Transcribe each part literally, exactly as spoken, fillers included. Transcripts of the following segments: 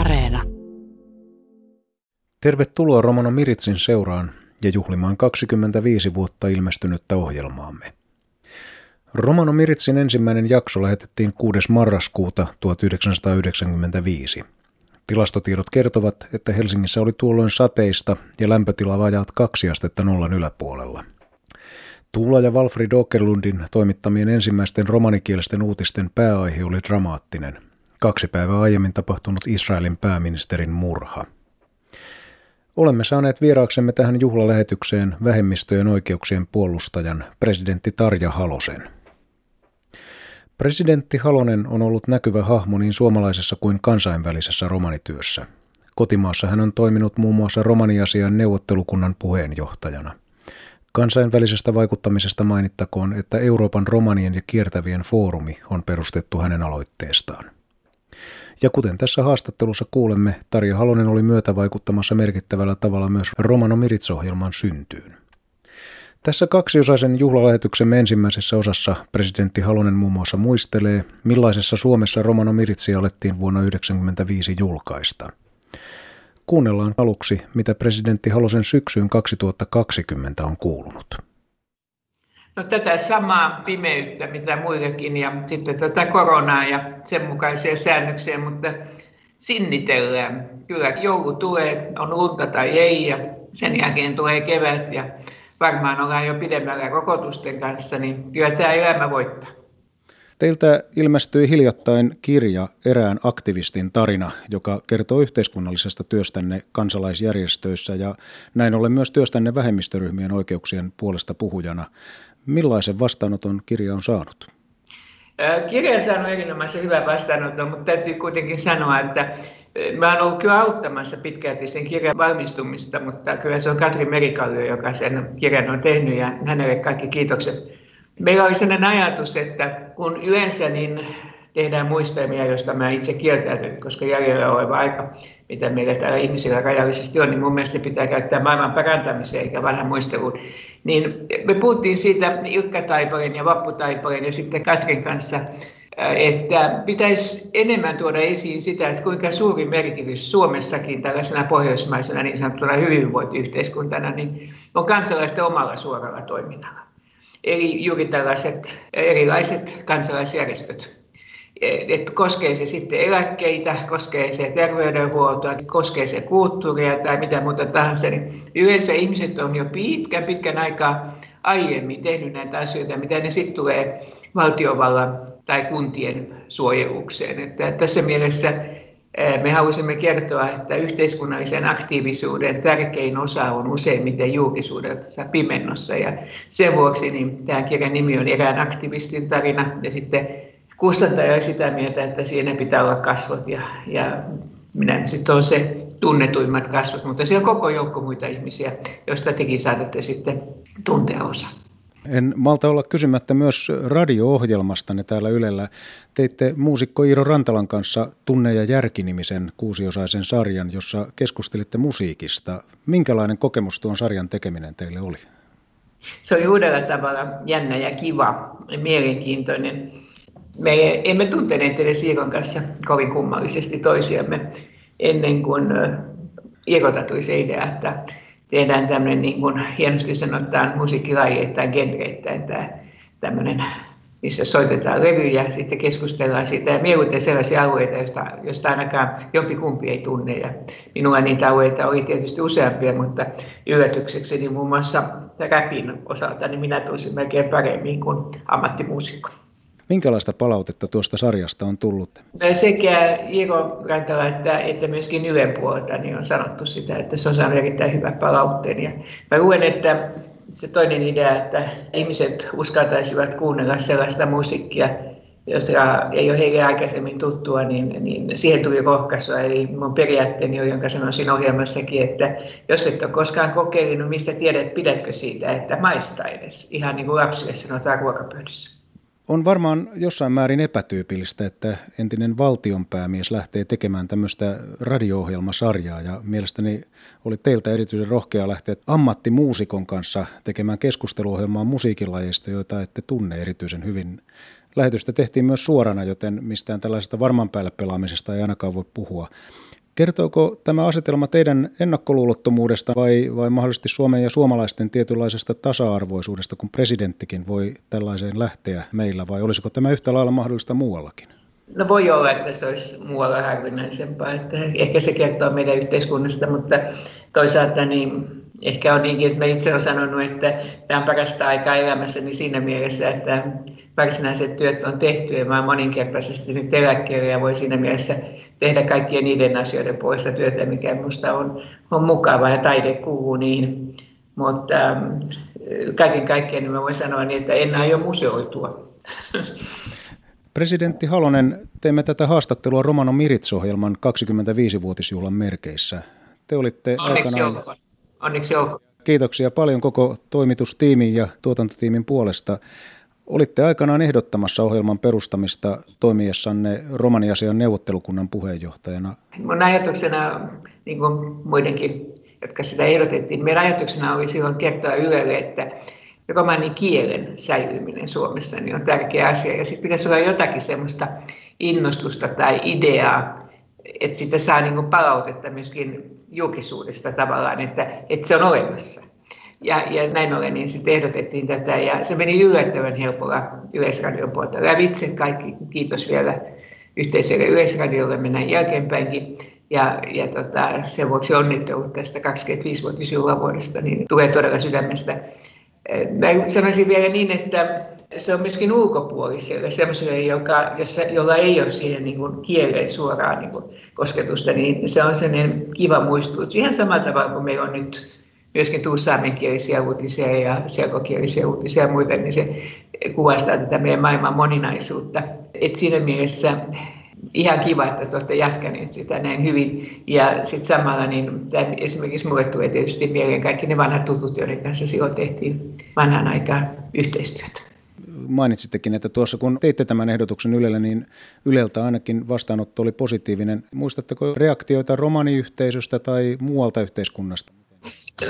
Areena. Tervetuloa Romano Miritsin seuraan ja juhlimaan kaksikymmentäviisi vuotta ilmestynyttä ohjelmaamme. Romano Miritsin ensimmäinen jakso lähetettiin kuudes marraskuuta tuhatyhdeksänsataayhdeksänkymmentäviisi. Tilastotiedot kertovat, että Helsingissä oli tuolloin sateista ja lämpötila vajaat kaksi astetta nollan yläpuolella. Tuula ja Valfrid Åkerlundin toimittamien ensimmäisten romanikielisten uutisten pääaihe oli dramaattinen. Kaksi päivää aiemmin tapahtunut Israelin pääministerin murha. Olemme saaneet vieraaksemme tähän juhlalähetykseen vähemmistöjen oikeuksien puolustajan, presidentti Tarja Halosen. Presidentti Halonen on ollut näkyvä hahmo niin suomalaisessa kuin kansainvälisessä romanityössä. Kotimaassa hän on toiminut muun muassa romaniasian neuvottelukunnan puheenjohtajana. Kansainvälisestä vaikuttamisesta mainittakoon, että Euroopan romanien ja kiertävien foorumi on perustettu hänen aloitteestaan. Ja kuten tässä haastattelussa kuulemme, Tarja Halonen oli myötävaikuttamassa merkittävällä tavalla myös Romano Mirits-ohjelman syntyyn. Tässä kaksiosaisen juhlalähetyksemme ensimmäisessä osassa presidentti Halonen muun muassa muistelee, millaisessa Suomessa Romano Miritsi alettiin vuonna yhdeksänkymmentäviisi julkaista. Kuunnellaan aluksi, mitä presidentti Halosen syksyyn kaksituhattakaksikymmentä on kuulunut. No tätä samaa pimeyttä, mitä muillakin, ja sitten tätä koronaa ja sen mukaisia säännöksiä, mutta sinnitellään. Kyllä joulu tulee, on lunta tai ei, ja sen jälkeen tulee kevät, ja varmaan ollaan jo pidemmällä rokotusten kanssa, niin kyllä tämä elämä voittaa. Teiltä ilmestyi hiljattain kirja Erään aktivistin tarina, joka kertoo yhteiskunnallisesta työstänne kansalaisjärjestöissä ja näin ollen myös työstänne vähemmistöryhmien oikeuksien puolesta puhujana. Millaisen vastaanoton kirja on saanut? Kirja on saanut erinomaisen hyvän vastaanoton, mutta täytyy kuitenkin sanoa, että mä olen ollut kyllä auttamassa pitkälti sen kirjan valmistumista, mutta kyllä se on Katri Merikallio, joka sen kirjan on tehnyt, ja hänelle kaikki kiitokset. Meillä oli sellainen ajatus, että kun yleensä niin tehdään muistelmia, joista mä itse kieltäydyn, koska jäljellä oleva aika, mitä meillä täällä ihmisillä rajallisesti on, niin mun mielestä se pitää käyttää maailman parantamiseen eikä vanhan muisteluun. Niin me puhuttiin siitä Ilkka Taipaleen ja Vappu Taipaleen ja sitten Katrin kanssa, että pitäisi enemmän tuoda esiin sitä, että kuinka suuri merkitys Suomessakin tällaisena pohjoismaisena niin sanottuna hyvinvointiyhteiskuntana niin on kansalaisten omalla suoralla toiminnalla. Eli juuri tällaiset erilaiset kansalaisjärjestöt. Et koskee se sitten eläkkeitä, koskee se terveydenhuoltoa, koskee se kulttuuria tai mitä muuta tahansa. Niin yleensä ihmiset on jo pitkän, pitkän aikaa aiemmin tehnyt näitä asioita, mitä ne sitten tulee valtiovallan tai kuntien suojelukseen. Että tässä mielessä me haluaisimme kertoa, että yhteiskunnallisen aktiivisuuden tärkein osa on useimmiten julkisuudessa pimennossa. Ja sen vuoksi niin tämä kirjan nimi on Erään aktivistin tarina. Ja sitten kustantaja on sitä mieltä, että siinä pitää olla kasvot. Ja, ja minä sitten olen se tunnetuimmat kasvot, mutta siellä on koko joukko muita ihmisiä, joista tekin saatatte sitten tuntea osa. En malta olla kysymättä myös radio-ohjelmastanne täällä Ylellä. Teitte muusikko Iiro Rantalan kanssa Tunne ja järki -nimisen kuusiosaisen sarjan, jossa keskustelitte musiikista. Minkälainen kokemus tuon sarjan tekeminen teille oli? Se oli uudella tavalla jännä ja kiva, mielenkiintoinen. Me emme tunteneet edes Iiron kanssa kovin kummallisesti toisiamme ennen kuin Iirolta tuli se idea, että tehdään tämmöinen, niin kuin hienosti sanotaan, musiikkilajeittain, genreittäin tämä tämmöinen, missä soitetaan levyjä ja sitten keskustellaan siitä. Ja mieluiten sellaisia alueita, joista, joista ainakaan jompikumpi ei tunne. Ja minulla niitä alueita oli tietysti useampia, mutta yllätyksekseni muun muassa räpin osalta niin minä tunsin melkein paremmin kuin ammattimuusikko. Minkälaista palautetta tuosta sarjasta on tullut? Sekä Iiro Rantala että, että myöskin Ylen puolelta niin on sanottu sitä, että se on saanut erittäin hyvän palautteen. Ja mä luen, että se toinen idea, että ihmiset uskaltaisivat kuunnella sellaista musiikkia, jota ei ole heille aikaisemmin tuttua, niin, niin siihen tuli rohkaisua. Eli mun periaatteeni on, jonka sanoin siinä ohjelmassakin, että jos et ole koskaan kokeillut, mistä tiedät, pidätkö siitä, että maista edes. Ihan niin kuin lapsille sanotaan ruokapöydässä. On varmaan jossain määrin epätyypillistä, että entinen valtionpäämies lähtee tekemään tämmöistä radio-ohjelmasarjaa, ja mielestäni oli teiltä erityisen rohkea lähteä ammattimuusikon kanssa tekemään keskusteluohjelmaa musiikinlajeista, joita ette tunne erityisen hyvin. Lähetystä tehtiin myös suorana, joten mistään tällaisesta varman päälle pelaamisesta ei ainakaan voi puhua. Kertooko tämä asetelma teidän ennakkoluulottomuudesta vai, vai mahdollisesti Suomen ja suomalaisten tietynlaisesta tasa-arvoisuudesta, kun presidenttikin voi tällaiseen lähteä meillä, vai olisiko tämä yhtä lailla mahdollista muuallakin? No voi olla, että se olisi muualla harvinaisempaa. Että ehkä se kertoo meidän yhteiskunnasta, mutta toisaalta niin ehkä on niinkin, että mä itse olen sanonut, että tämä on parasta aikaa elämässäni siinä mielessä, että varsinaiset työt on tehty ja mä olen moninkertaisesti nyt eläkkeellä ja voi siinä mielessä tehdä kaikkien niiden asioiden puolesta työtä, mikä minusta on, on mukavaa ja taide kuuluu niihin. Mutta kaiken kaikkiaan niin mä voin sanoa niin, että en aio museoitua. Presidentti Halonen, teimme tätä haastattelua Romano Miritsi-ohjelman kaksikymmentäviisivuotisjuhlan merkeissä. Te olitte Onneksi aikanaan... Olkoon. Onneksi olkoon. Kiitoksia paljon koko toimitustiimin ja tuotantotiimin puolesta. Olitte aikanaan ehdottamassa ohjelman perustamista toimiessanne romaniasian neuvottelukunnan puheenjohtajana. Mun ajatuksena, niin kuin muidenkin, jotka sitä ehdotettiin, meidän ajatuksena oli silloin kertoa Ylelle, että romanikielen säilyminen Suomessa niin on tärkeä asia. Ja sitten pitäisi olla jotakin semmoista innostusta tai ideaa, että sitä saa niin kuin palautetta myöskin julkisuudesta tavallaan, että, että se on olemassa. Ja, ja näin ollen niin sitten ehdotettiin tätä ja se meni yllättävän helpolla Yleisradion puolta lävitse. Kaikki kiitos vielä yhteiselle Yleisradiolle, mennään jälkeenpäinkin. Ja, ja tota, sen vuoksi onnittelut tästä kaksikymmentäviisivuotisjuhlavuodesta, niin tulee todella sydämestä. Mä sanoisin vielä niin, että se on myöskin ulkopuoliselle, sellaiselle, joka, jossa, jolla ei ole siihen niin kuin kieleen suoraan niin kuin kosketusta, niin se on sellainen kiva muistutus. Ihan samalla tavalla kuin meillä on nyt myöskin tuu saamenkielisiä uutisia ja selkokielisiä uutisia ja muita, niin se kuvastaa tätä meidän maailman moninaisuutta. Et siinä mielessä ihan kiva, että te olette jatkaneet sitä näin hyvin. Ja sitten samalla niin esimerkiksi mulle tulee tietysti mieleen kaikki ne vanhat tutut, joiden kanssa silloin tehtiin vanhan aikaan yhteistyötä. Mainitsittekin, että tuossa kun teitte tämän ehdotuksen Ylelle, niin Yleltä ainakin vastaanotto oli positiivinen. Muistatteko reaktioita romaniyhteisöstä tai muualta yhteiskunnasta?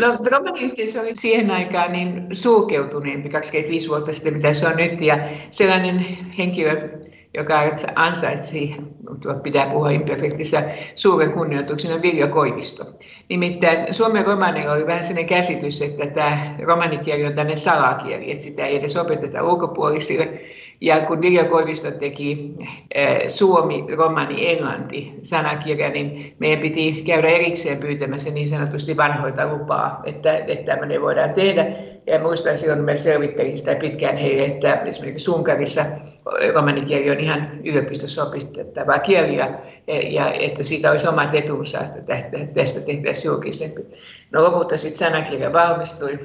No, romaniyhteisö oli siihen aikaan niin sulkeutuneempi kaksikymmentäviisi vuotta sitten, mitä se on nyt, ja sellainen henkilö, joka ansaitsi, pitää puhua imperfektissä, suuren kunnioituksen on Viljo Koivisto. Nimittäin Suomen romaneilla oli vähän sellainen käsitys, että tämä romanikieli on tämmöinen salakieli, että sitä ei edes opeteta ulkopuolisille. Ja kun Viljo Koivisto teki Suomi, Romani, Englanti sanakirja, niin meidän piti käydä erikseen pyytämässä niin sanotusti vanhoilta lupaa, että, että tämmöinen voidaan tehdä. Ja muistan silloin, kun mä selvittelin sitä pitkään heille, että esimerkiksi Unkarissa romanikieli on ihan yliopistossa opistettavaa kieliä, ja että siitä olisi omat etunsa, että tästä tehtäisiin julkisempi. No lopulta sitten sanakirja valmistui,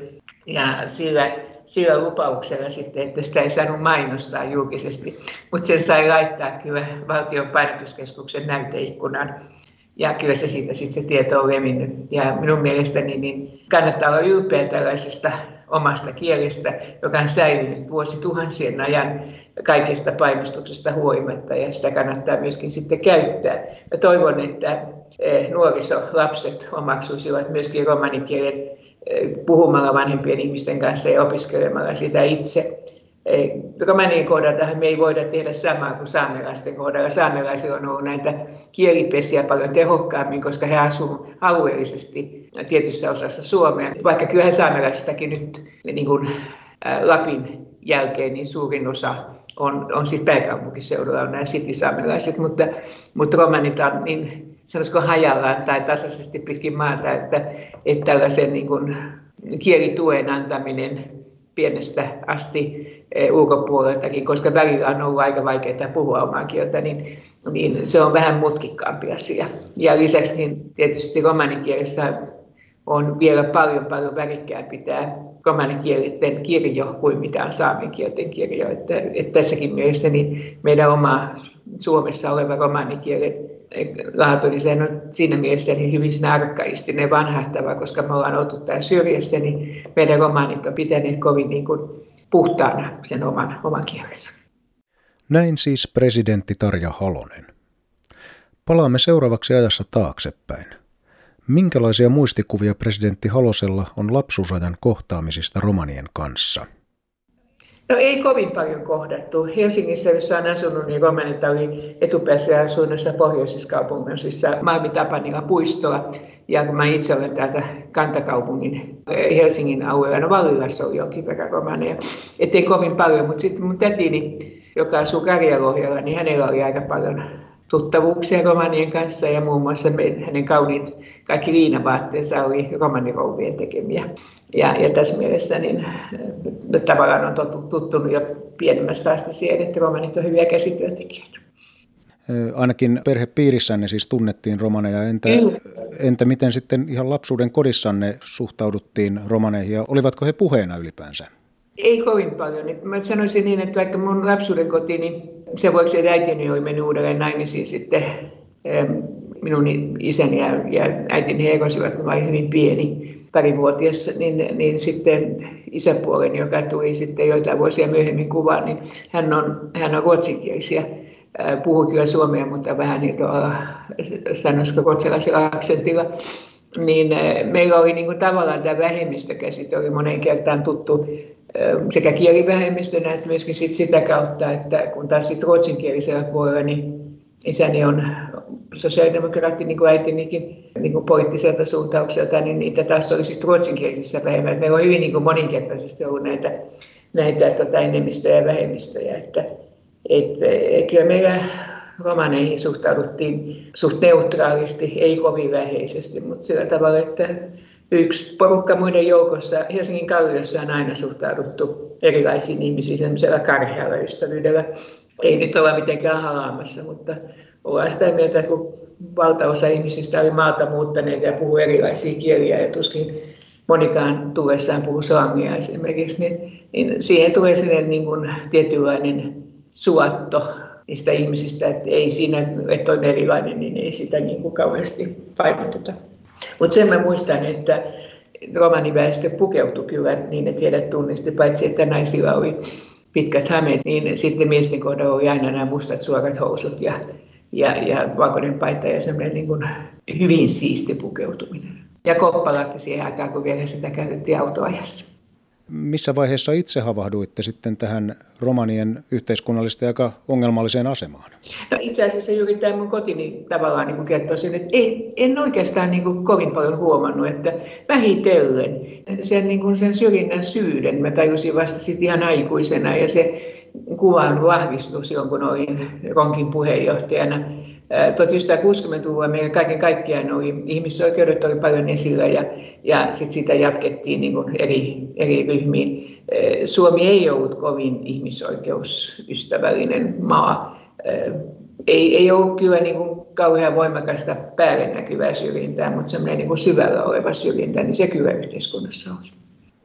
ja sillä, sillä lupauksella sitten, että sitä ei saanut mainostaa julkisesti, mutta sen sai laittaa kyllä valtion painotuskeskuksen näyteikkunaan. Ja kyllä se siitä sitten se tieto on levinnyt. Ja minun mielestäni niin kannattaa olla ylpeä tällaisesta omasta kielestä, joka on säilynyt vuosituhansien ajan kaikesta painostuksesta huolimatta. Ja sitä kannattaa myöskin sitten käyttää. Ja toivon, että nuorisolapset omaksuisivat myöskin romanikielen puhumalla vanhempien ihmisten kanssa ja opiskelemalla sitä itse. Romanien kohdalla me ei voida tehdä samaa kuin saamelaisten kohdalla. Saamelaisilla on ollut näitä kielipesiä paljon tehokkaammin, koska he asuvat alueellisesti tietyssä osassa Suomea. Vaikka kyllähän saamelaisistakin nyt niin kuin Lapin jälkeen niin suurin osa on, on sitten pääkaupunkiseudulla, on nämä sitisaamelaiset, mutta, mutta romanit on niin sanoisiko hajallaan tai tasaisesti pitkin maata, että, että tällaisen niin kuin kielituen antaminen pienestä asti ulkopuoleltakin, koska välillä on ollut aika vaikeaa puhua omaa kieltä, niin, niin se on vähän mutkikkaampi asia. Ja lisäksi niin tietysti romanikielessä on vielä paljon, paljon värikkäämpi tämä romanikielten kirjo kuin mitä on saamenkielten kirjo. Että, että tässäkin mielessä niin meidän oma Suomessa oleva romanikielen laatu, niin se on siinä mielessä niin hyvin arkaistinen vanhahtava, koska me ollaan oltu täällä syrjässä, niin meidän romanit on pitäneet kovin niin kuin puhtaana sen oman, oman kielensä. Näin siis presidentti Tarja Halonen. Palaamme seuraavaksi ajassa taaksepäin. Minkälaisia muistikuvia presidentti Halosella on lapsuusajan kohtaamisista romanien kanssa? No ei kovin paljon kohdattu. Helsingissä, jossa olen asunut, niin romanit oli etupäässä asunnossa pohjoisissa kaupungeissa Malmi Tapanilla puistoa. Ja kun mä itse olen täältä kantakaupungin Helsingin alueella, no Vallilassa oli jonkin verran romaneja. Ettei kovin paljon, mutta sitten mun tätini, joka asuu Karjalohjalla, niin hänellä oli aika paljon tuttavuuksia romanien kanssa ja muun muassa hänen kauniit kaikki liinavaatteensa oli romanirouvien tekemiä. Ja, ja tässä mielessä niin, tavallaan on tottunut, tuttunut jo pienemmästä asti siihen, että romanit on hyviä käsityöntekijöitä. Ainakin perhepiirissänne siis tunnettiin romaneja. Entä, entä miten sitten ihan lapsuuden kodissanne suhtauduttiin romaneihin ja olivatko he puheena ylipäänsä? Ei kovin paljon. Mä sanoisin niin, että vaikka mun lapsuuden koti, niin sen vuoksi äitini oli mennyt uudelleen naimisiin sitten. Minun isäni ja äitini erosivat, kun mä olin hyvin pieni, parivuotias, niin, niin sitten isäpuoleni, joka tuli sitten joitain vuosia myöhemmin kuvaan, niin hän on, hän on ruotsinkielisiä. Puhui kyllä suomea, mutta vähän niin tuolla, sanoisiko ruotsalaisella aksentilla. Niin meillä oli niin kuin tavallaan tämä vähemmistökäsite, oli moneen kertaan tuttu sekä kielivähemmistönä että myöskin sit sitä kautta, että kun taas sit ruotsinkielisellä puolella, niin isäni on sosiaalidemokraatti, niin kuin äitinikin, niin kuin poliittiselta suuntaukselta, niin niitä taas oli sit ruotsinkielisissä vähemmän. Meillä on hyvin niin kuin moninkertaisesti ollut näitä, näitä tota, enemmistöjä ja vähemmistöjä. Että, et, et, kyllä meillä romaneihin suhtauduttiin suht neutraalisti, ei kovin läheisesti, mutta sillä tavalla, että yksi porukka muiden joukossa, Helsingin Kalliossa on aina suhtauduttu erilaisiin ihmisiin sellaisella karhealla ystävyydellä. Ei nyt olla mitenkään halaamassa, mutta ollaan sitä mieltä, että kun valtaosa ihmisistä oli maalta muuttaneet ja puhui erilaisia kieliä ja tuskin monikaan tullessaan puhui slangia esimerkiksi, niin, niin siihen tulee sellainen niin kuin tietynlainen suotto niistä ihmisistä, että ei siinä, että on erilainen, niin ei sitä niin kuin kauheasti painoteta. Mutta sen mä muistan, että romaniväestö pukeutui kyllä niin, että heidät tunnisti, paitsi että naisilla oli pitkät hameet, niin sitten miesten kohdalla oli aina nämä mustat suorat housut ja, ja, ja valkoinen paita ja semmoinen niin kuin hyvin siisti pukeutuminen. Ja koppalakki siihen aikaan, kun vielä sitä käytettiin autoajassa. Missä vaiheessa itse havahduitte sitten tähän romanien yhteiskunnallisesti aika ongelmalliseen asemaan? No itse asiassa juuri tämä mun kotini tavallaan niin kertoo sen, että ei, en oikeastaan niin kuin kovin paljon huomannut, että vähitellen sen, niin kuin sen syrjinnän syyden mä tajusin vasta sitten ihan aikuisena ja se kuvan vahvistui silloin, kun olin Ronkin puheenjohtajana. tuhatyhdeksänsataakuusikymmentäluvulla meillä kaiken kaikkiaan oli, ihmisoikeudet oli paljon esillä ja, ja sit sitä jatkettiin niin kuin eri, eri ryhmiin. Suomi ei ollut kovin ihmisoikeusystävällinen maa. Ei, ei ollut kyllä niin kuin kauhean voimakasta päälle näkyvää syrjintää, mutta semmoinen niin kuin syvällä oleva syrjintä, niin se kyllä yhteiskunnassa oli.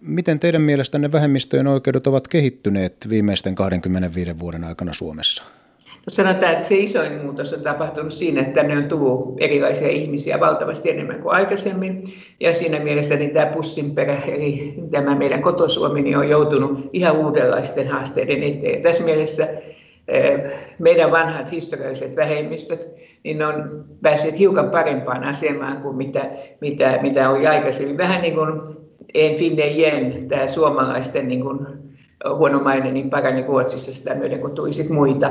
Miten teidän mielestänne vähemmistöjen oikeudet ovat kehittyneet viimeisten kaksikymmentäviisi vuoden aikana Suomessa? Sanotaan, että se isoin muutos on tapahtunut siinä, että tänne on tullut erilaisia ihmisiä valtavasti enemmän kuin aikaisemmin. Ja siinä mielessä niin tämä pussinperä, eli tämä meidän kotosuomi, niin on joutunut ihan uudenlaisten haasteiden eteen. Ja tässä mielessä meidän vanhat historialliset vähemmistöt niin on päässeet hiukan parempaan asemaan kuin mitä, mitä, mitä oli aikaisemmin. Vähän niin kuin en finne jen, tämä suomalaisten niin kuin huonomainen, niin parani Ruotsissa sitä myöden, kun tuli sit muita.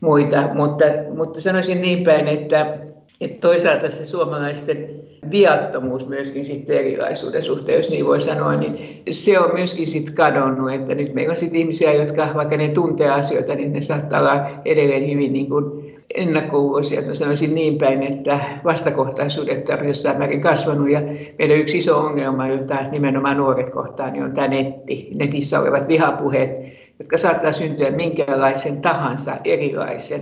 muita. Mutta, mutta sanoisin niin päin, että, että toisaalta se suomalaisten viattomuus myöskin sitten erilaisuuden suhteen, jos niin voi sanoa, niin se on myöskin sitten kadonnut. Että nyt meillä on sitten ihmisiä, jotka vaikka ne tuntee asioita, niin ne saattaa olla edelleen hyvin niin kuin ennakkoluuloisia. Mä sanoisin niin päin, että vastakohtaisuudet on jossain määrin kasvanut ja meidän yksi iso ongelma, jota nimenomaan nuoret kohtaan, niin on tämä netti, netissä olevat vihapuheet, jotka saattaa syntyä minkälaisen tahansa erilaisen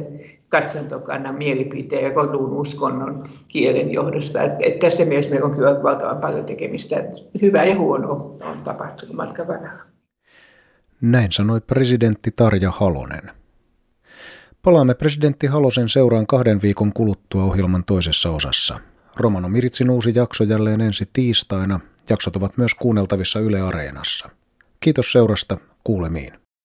katsantokannan, mielipiteen, rodun, uskonnon, kielen johdosta. Et, et tässä mielessä meillä on kyllä valtavan paljon tekemistä. Hyvää ja huonoa on tapahtunut matkan varrella. Näin sanoi presidentti Tarja Halonen. Palaamme presidentti Halosen seuraan kahden viikon kuluttua ohjelman toisessa osassa. Romano Miritsin uusi jakso jälleen ensi tiistaina. Jaksot ovat myös kuunneltavissa Yle Areenassa. Kiitos seurasta, kuulemiin.